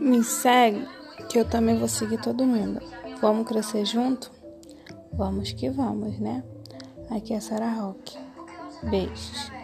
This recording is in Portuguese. Me segue, que eu também vou seguir todo mundo. Vamos crescer junto? Vamos que vamos, né? Aqui é a Sarah Rock. Beijos.